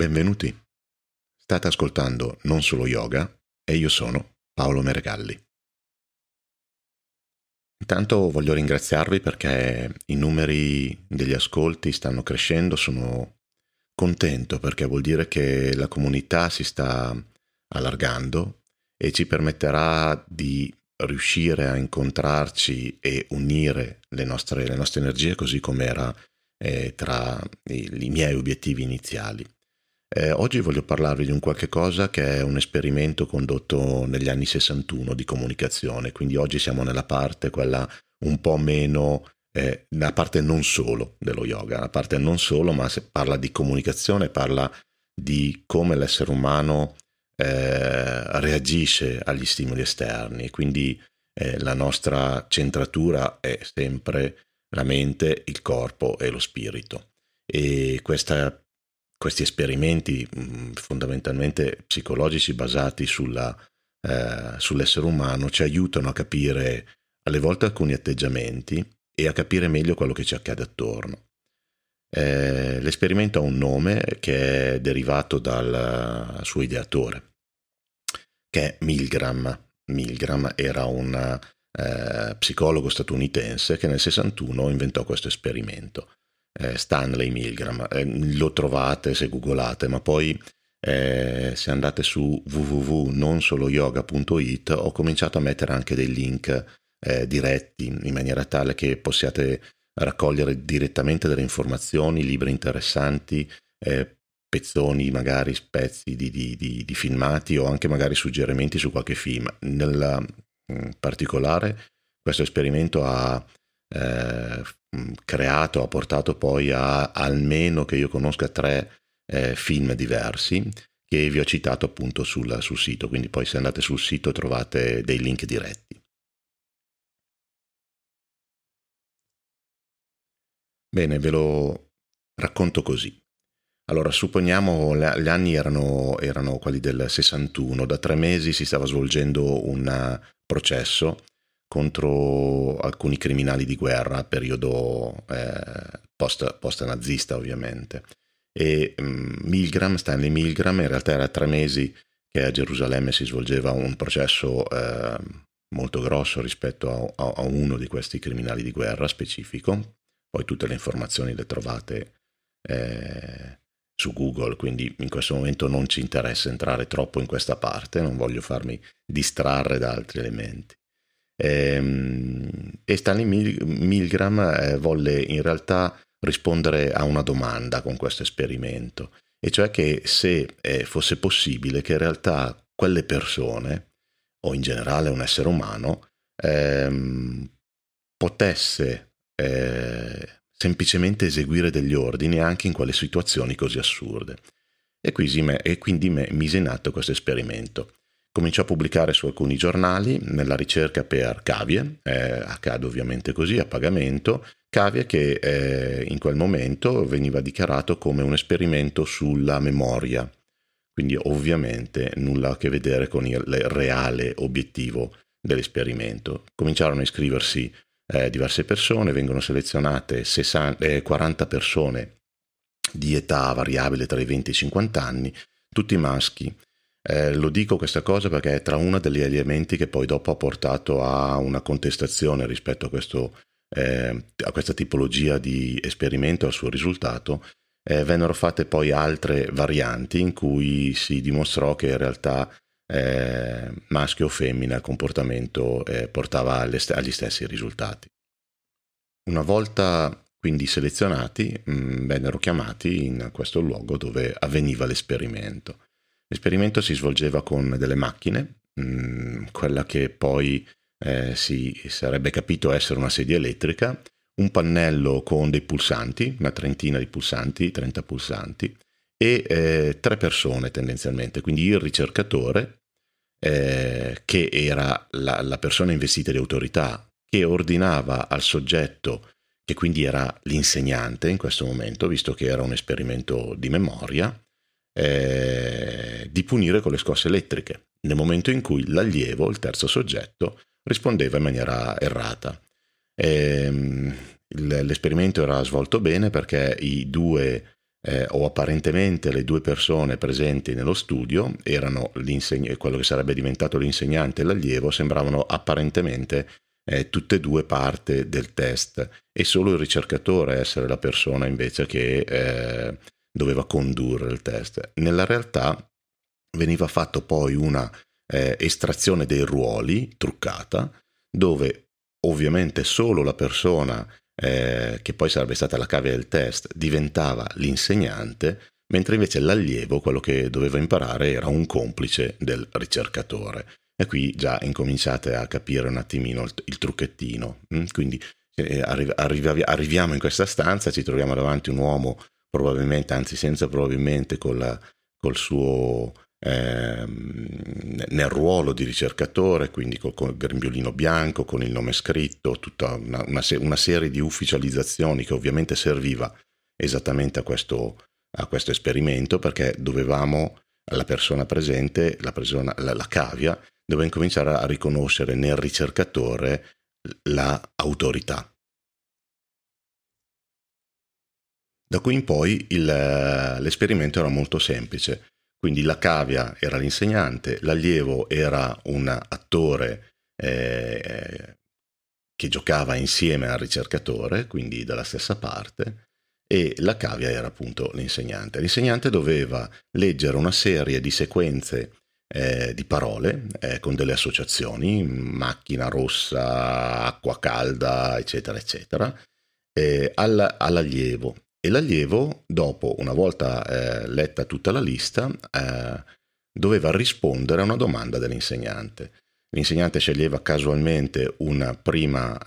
Benvenuti. State ascoltando Non Solo Yoga e io sono Paolo Meregalli. Intanto voglio ringraziarvi perché i numeri degli ascolti stanno crescendo, sono contento perché vuol dire che la comunità si sta allargando e ci permetterà di riuscire a incontrarci e unire le nostre energie, così come era tra i miei obiettivi iniziali. Oggi voglio parlarvi di un qualche cosa che è un esperimento condotto negli anni 61 di comunicazione, quindi oggi siamo nella parte quella un po' meno, la parte non solo dello yoga, la parte non solo, ma se parla di comunicazione, parla di come l'essere umano reagisce agli stimoli esterni, quindi la nostra centratura è sempre la mente, il corpo e lo spirito, e questi esperimenti fondamentalmente psicologici basati sull'essere umano ci aiutano a capire alle volte alcuni atteggiamenti e a capire meglio quello che ci accade attorno. L'esperimento ha un nome che è derivato dal suo ideatore, che è Milgram. Milgram era un psicologo statunitense che nel 61 inventò questo esperimento. Stanley Milgram, lo trovate se googolate, ma poi se andate su www.nonsoloyoga.it ho cominciato a mettere anche dei link diretti in maniera tale che possiate raccogliere direttamente delle informazioni, libri interessanti, pezzoni, magari spezzi di filmati o anche magari suggerimenti su qualche film. Nel particolare questo esperimento ha portato poi a almeno che io conosca 3 film diversi che vi ho citato appunto sul sito, quindi poi se andate sul sito trovate dei link diretti. Bene, ve lo racconto così. Allora, supponiamo gli anni erano quelli del 61, da 3 mesi si stava svolgendo un processo contro alcuni criminali di guerra, periodo post-nazista ovviamente. E Stanley Milgram, in realtà era 3 mesi che a Gerusalemme si svolgeva un processo molto grosso rispetto a uno di questi criminali di guerra specifico. Poi tutte le informazioni le trovate su Google, quindi in questo momento non ci interessa entrare troppo in questa parte, non voglio farmi distrarre da altri elementi. E Stanley Milgram volle in realtà rispondere a una domanda con questo esperimento, e cioè che se fosse possibile che in realtà quelle persone, o in generale un essere umano, potesse semplicemente eseguire degli ordini anche in quelle situazioni così assurde. E quindi mise in atto questo esperimento. Cominciò a pubblicare su alcuni giornali nella ricerca per cavie, accade ovviamente così, a pagamento, cavie che in quel momento veniva dichiarato come un esperimento sulla memoria, quindi ovviamente nulla a che vedere con il reale obiettivo dell'esperimento. Cominciarono a iscriversi diverse persone, vengono selezionate 40 persone di età variabile tra i 20 e i 50 anni, tutti maschi. Lo dico questa cosa perché è tra uno degli elementi che poi dopo ha portato a una contestazione rispetto a questa tipologia di esperimento, al suo risultato. Vennero fatte poi altre varianti in cui si dimostrò che in realtà maschio o femmina il comportamento portava agli stessi risultati. Una volta quindi selezionati, vennero chiamati in questo luogo dove avveniva l'esperimento. L'esperimento si svolgeva con delle macchine, quella che poi si sarebbe capito essere una sedia elettrica, un pannello con dei pulsanti, una trentina di pulsanti, 30 pulsanti, e 3 persone tendenzialmente, quindi il ricercatore, che era la persona investita di autorità, che ordinava al soggetto, che quindi era l'insegnante in questo momento, visto che era un esperimento di memoria, di punire con le scosse elettriche nel momento in cui l'allievo, il terzo soggetto, rispondeva in maniera errata. L'esperimento era svolto bene perché i 2 o apparentemente le due persone presenti nello studio erano quello che sarebbe diventato l'insegnante e l'allievo, sembravano apparentemente tutte e due parte del test, e solo il ricercatore essere la persona invece che doveva condurre il test. Nella realtà veniva fatto poi una estrazione dei ruoli truccata, dove ovviamente solo la persona che poi sarebbe stata la cavia del test diventava l'insegnante, mentre invece l'allievo, quello che doveva imparare, era un complice del ricercatore. E qui già incominciate a capire un attimino il trucchettino. Quindi arriviamo in questa stanza, ci troviamo davanti un uomo probabilmente, anzi senza probabilmente, col suo nel ruolo di ricercatore, quindi col grembiulino bianco, con il nome scritto, tutta una serie di ufficializzazioni che ovviamente serviva esattamente a questo esperimento, perché dovevamo, la persona presente, la cavia, doveva incominciare a riconoscere nel ricercatore l'autorità. Da qui in poi l'esperimento era molto semplice, quindi la cavia era l'insegnante, l'allievo era un attore che giocava insieme al ricercatore, quindi dalla stessa parte, e la cavia era appunto l'insegnante. L'insegnante doveva leggere una serie di sequenze di parole con delle associazioni, macchina rossa, acqua calda, eccetera, eccetera, all'allievo. E l'allievo, dopo, una volta letta tutta la lista, doveva rispondere a una domanda dell'insegnante. L'insegnante sceglieva casualmente una prima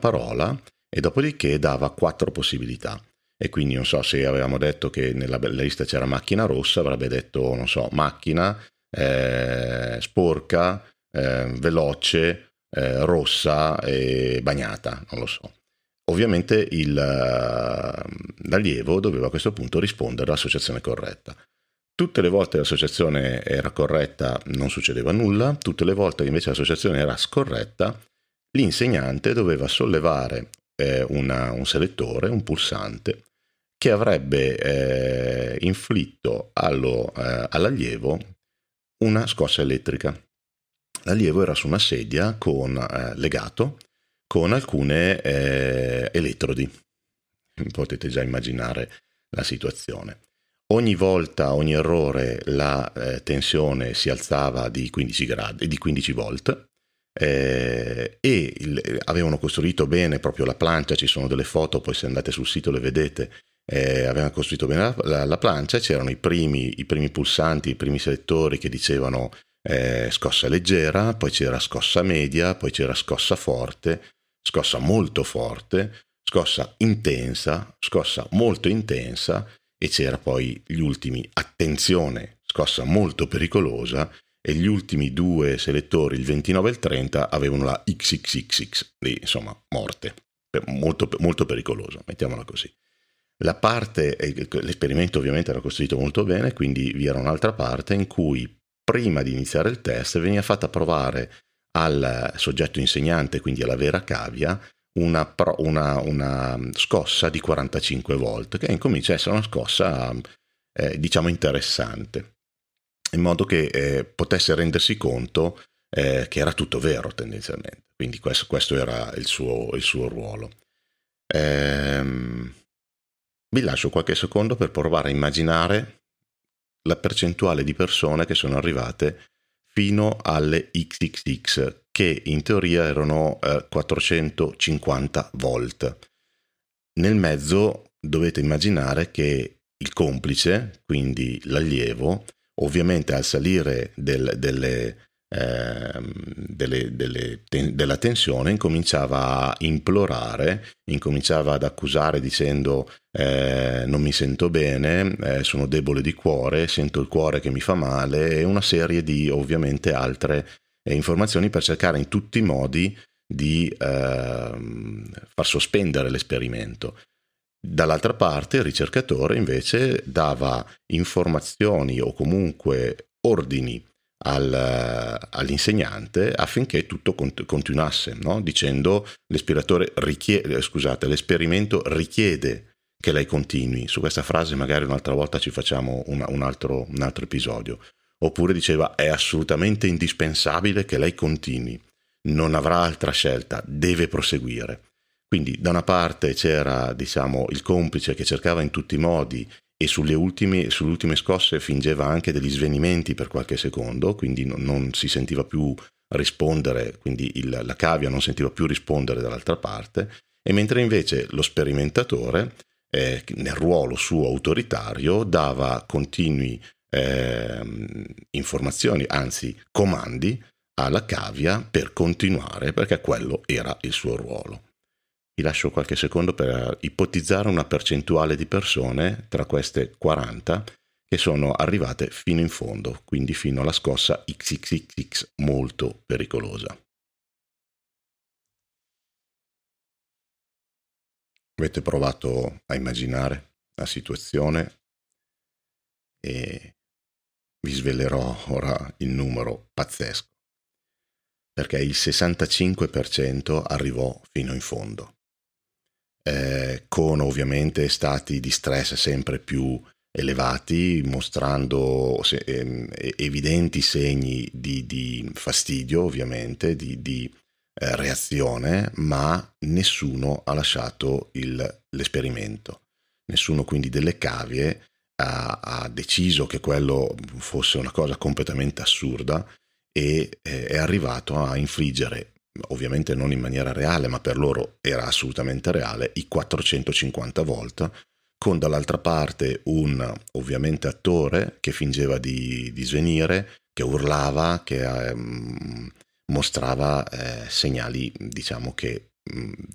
parola e dopodiché dava 4 possibilità. E quindi non so, se avevamo detto che nella lista c'era macchina rossa, avrebbe detto, non so, macchina, sporca, veloce, rossa e bagnata, non lo so. Ovviamente l'allievo doveva a questo punto rispondere all'associazione corretta. Tutte le volte l'associazione era corretta non succedeva nulla, tutte le volte invece l'associazione era scorretta, l'insegnante doveva sollevare un selettore, un pulsante, che avrebbe inflitto all'allievo una scossa elettrica. L'allievo era su una sedia legato, con alcune elettrodi. Potete già immaginare la situazione. Ogni volta, ogni errore, la tensione si alzava di 15 gradi, di 15 volt, e avevano costruito bene proprio la plancia. Ci sono delle foto, poi se andate sul sito le vedete. Avevano costruito bene la plancia, c'erano i primi pulsanti, i primi selettori che dicevano scossa leggera, poi c'era scossa media, poi c'era scossa forte, scossa molto forte, scossa intensa, scossa molto intensa, e c'era poi gli ultimi attenzione, scossa molto pericolosa, e gli ultimi 2 selettori, il 29 e il 30, avevano la XXXX, insomma morte, molto, molto pericoloso, mettiamola così. L'esperimento ovviamente era costruito molto bene, quindi vi era un'altra parte in cui prima di iniziare il test veniva fatta provare al soggetto insegnante, quindi alla vera cavia, una scossa di 45 volt, che incomincia a essere una scossa diciamo interessante, in modo che potesse rendersi conto che era tutto vero tendenzialmente. Quindi questo era il suo ruolo. Vi lascio qualche secondo per provare a immaginare la percentuale di persone che sono arrivate fino alle XXX, che in teoria erano 450 volt. Nel mezzo dovete immaginare che il complice, quindi l'allievo, ovviamente al salire della tensione incominciava a implorare, incominciava ad accusare dicendo non mi sento bene, sono debole di cuore, sento il cuore che mi fa male, e una serie di ovviamente altre informazioni per cercare in tutti i modi di far sospendere l'esperimento. Dall'altra parte il ricercatore invece dava informazioni o comunque ordini all'insegnante affinché tutto continuasse, no? Dicendo l'esperimento richiede che lei continui. Su questa frase magari un'altra volta ci facciamo un altro episodio. Oppure diceva: è assolutamente indispensabile che lei continui, non avrà altra scelta, deve proseguire. Quindi da una parte c'era, diciamo, il complice che cercava in tutti i modi e sulle ultime scosse fingeva anche degli svenimenti per qualche secondo, quindi non si sentiva più rispondere, quindi la cavia non sentiva più rispondere dall'altra parte, e mentre invece lo sperimentatore, nel ruolo suo autoritario, dava continui informazioni, anzi comandi alla cavia per continuare, perché quello era il suo ruolo. Vi lascio qualche secondo per ipotizzare una percentuale di persone tra queste 40 che sono arrivate fino in fondo, quindi fino alla scossa XXXX, molto pericolosa. Avete provato a immaginare la situazione? E vi svelerò ora il numero pazzesco, perché il 65% arrivò fino in fondo, con ovviamente stati di stress sempre più elevati, mostrando evidenti segni di fastidio, ovviamente, di reazione, ma nessuno ha lasciato l'esperimento. Nessuno quindi delle cavie ha deciso che quello fosse una cosa completamente assurda e è arrivato a infliggere, ovviamente non in maniera reale, ma per loro era assolutamente reale, i 450 volt, con dall'altra parte un ovviamente attore che fingeva di svenire, che urlava, che mostrava segnali, diciamo, che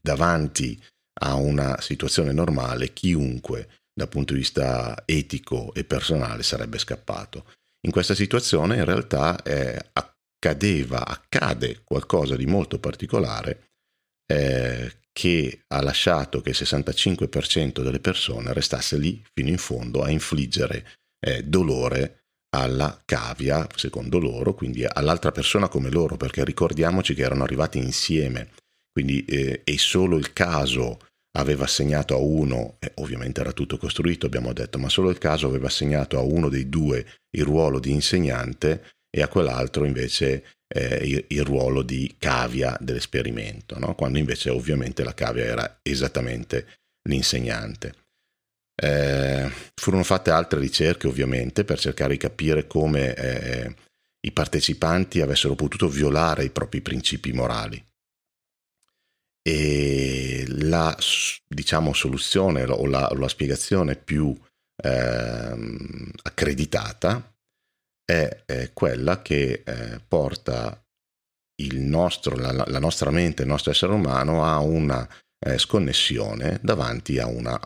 davanti a una situazione normale chiunque dal punto di vista etico e personale sarebbe scappato. In questa situazione in realtà accade qualcosa di molto particolare che ha lasciato che il 65% delle persone restasse lì fino in fondo a infliggere dolore alla cavia, secondo loro, quindi all'altra persona come loro, perché ricordiamoci che erano arrivati insieme, quindi e solo il caso aveva assegnato a uno, ovviamente era tutto costruito, abbiamo detto, ma solo il caso aveva assegnato a uno dei due il ruolo di insegnante e a quell'altro invece il ruolo di cavia dell'esperimento, no? Quando invece ovviamente la cavia era esattamente l'insegnante. Furono fatte altre ricerche ovviamente per cercare di capire come i partecipanti avessero potuto violare i propri principi morali, e la, diciamo, soluzione o la spiegazione più accreditata è quella che porta la nostra mente, il nostro essere umano a una sconnessione davanti a una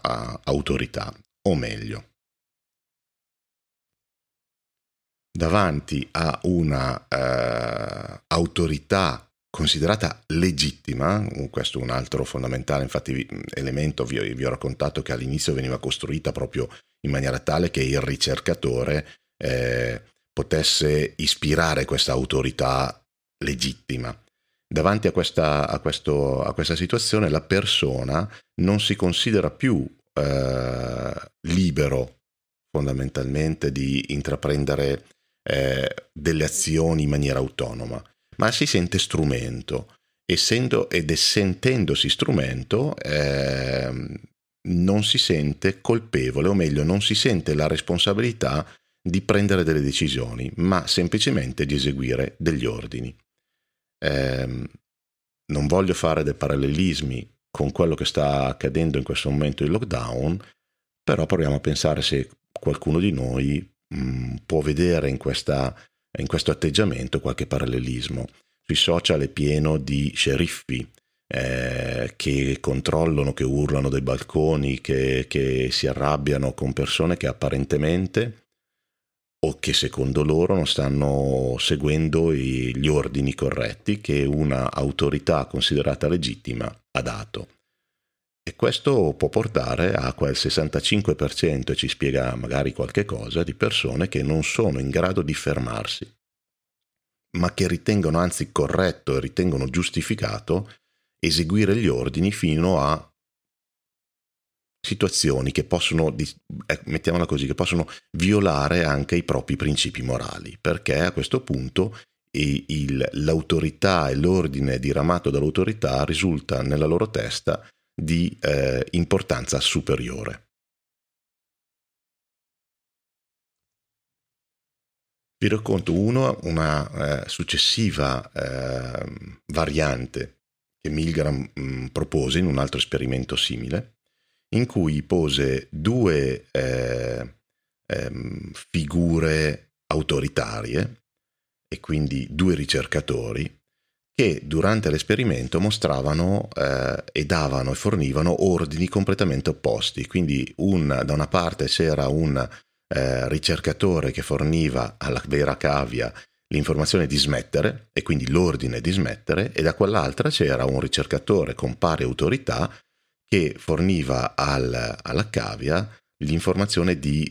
autorità, o meglio davanti a una autorità considerata legittima. Questo è un altro fondamentale, infatti, elemento. Vi ho raccontato che all'inizio veniva costruita proprio in maniera tale che il ricercatore potesse ispirare questa autorità legittima. Davanti a questa situazione la persona non si considera più libero, fondamentalmente, di intraprendere delle azioni in maniera autonoma, ma si sente strumento. Sentendosi strumento non si sente colpevole, o meglio non si sente la responsabilità di prendere delle decisioni, ma semplicemente di eseguire degli ordini. Non voglio fare dei parallelismi con quello che sta accadendo in questo momento, il lockdown, però proviamo a pensare se qualcuno di noi può vedere in questo atteggiamento qualche parallelismo. Sui social è pieno di sceriffi che controllano, che urlano dai balconi, che si arrabbiano con persone che apparentemente, o che secondo loro, non stanno seguendo gli ordini corretti che una autorità considerata legittima ha dato. E questo può portare a quel 65%, ci spiega magari qualche cosa, di persone che non sono in grado di fermarsi, ma che ritengono anzi corretto e ritengono giustificato eseguire gli ordini fino a situazioni che possono, mettiamola così, che possono violare anche i propri principi morali, perché a questo punto l'autorità e l'ordine diramato dall'autorità risulta nella loro testa di importanza superiore. Vi racconto una successiva variante che Milgram propose in un altro esperimento simile, in cui pose due figure autoritarie, e quindi due ricercatori, che durante l'esperimento mostravano e davano e fornivano ordini completamente opposti. Quindi da una parte c'era un ricercatore che forniva alla vera cavia l'informazione di smettere, e quindi l'ordine di smettere, e da quell'altra c'era un ricercatore con pari autorità che forniva alla cavia l'informazione di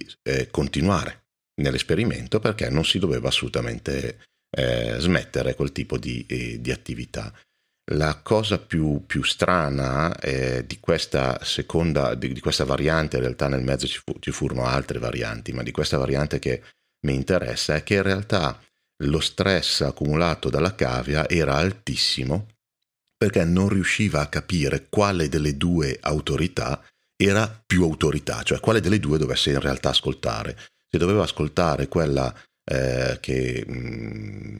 continuare nell'esperimento, perché non si doveva assolutamente smettere quel tipo di attività. La cosa più strana di questa variante, in realtà nel mezzo ci furono altre varianti, ma di questa variante che mi interessa, è che in realtà lo stress accumulato dalla cavia era altissimo, perché non riusciva a capire quale delle due autorità era più autorità, cioè quale delle due dovesse in realtà ascoltare. Se doveva ascoltare quella che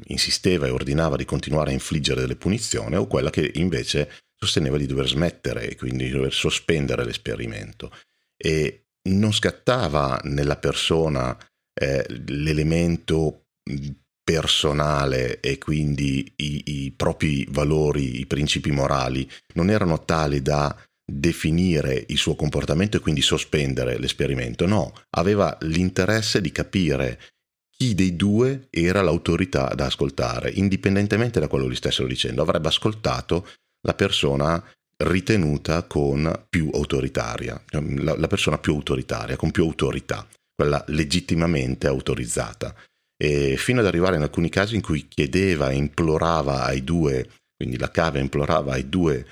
insisteva e ordinava di continuare a infliggere delle punizioni, o quella che invece sosteneva di dover smettere e quindi di dover sospendere l'esperimento. E non scattava nella persona l'elemento personale, e quindi i propri valori, i principi morali non erano tali da definire il suo comportamento e quindi sospendere l'esperimento. No, aveva l'interesse di capire chi dei due era l'autorità da ascoltare, indipendentemente da quello che gli stessero dicendo. Avrebbe ascoltato la persona ritenuta con più autorità, quella legittimamente autorizzata. E fino ad arrivare in alcuni casi in cui chiedeva e implorava ai due, quindi la cavia implorava ai due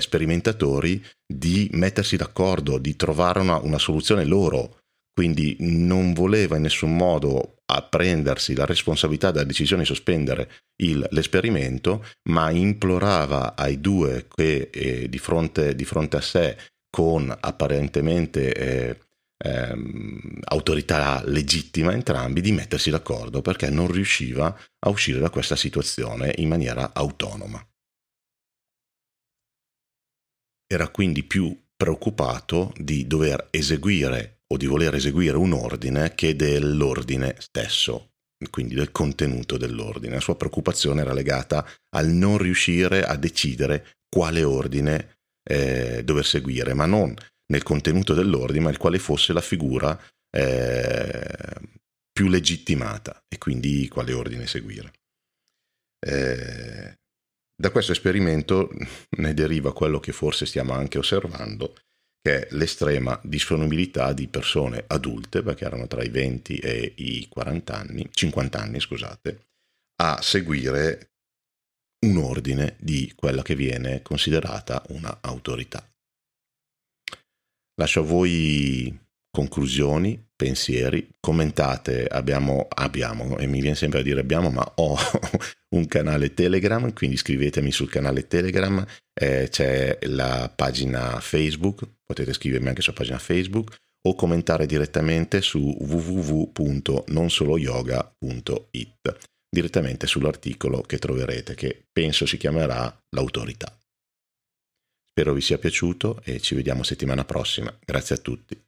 sperimentatori di mettersi d'accordo, di trovare una soluzione loro. Quindi non voleva in nessun modo a prendersi la responsabilità della decisione di sospendere l'esperimento, ma implorava ai due che di fronte a sé, con apparentemente autorità legittima entrambi, di mettersi d'accordo, perché non riusciva a uscire da questa situazione in maniera autonoma. Era quindi più preoccupato di dover eseguire o di voler eseguire un ordine che dell'ordine stesso, quindi del contenuto dell'ordine. La sua preoccupazione era legata al non riuscire a decidere quale ordine dover seguire, ma non nel contenuto dell'ordine, ma il quale fosse la figura più legittimata, e quindi quale ordine seguire. Da questo esperimento ne deriva quello che forse stiamo anche osservando, che è l'estrema disponibilità di persone adulte, perché erano tra i 20 e i 50 anni, a seguire un ordine di quella che viene considerata una autorità. Lascio a voi conclusioni, pensieri, commentate. Abbiamo, e mi viene sempre a dire abbiamo, ma ho un canale Telegram, quindi iscrivetemi sul canale Telegram, c'è la pagina Facebook, potete scrivermi anche sulla pagina Facebook o commentare direttamente su www.nonsoloyoga.it, direttamente sull'articolo che troverete, che penso si chiamerà L'autorità. Spero vi sia piaciuto e ci vediamo settimana prossima. Grazie a tutti.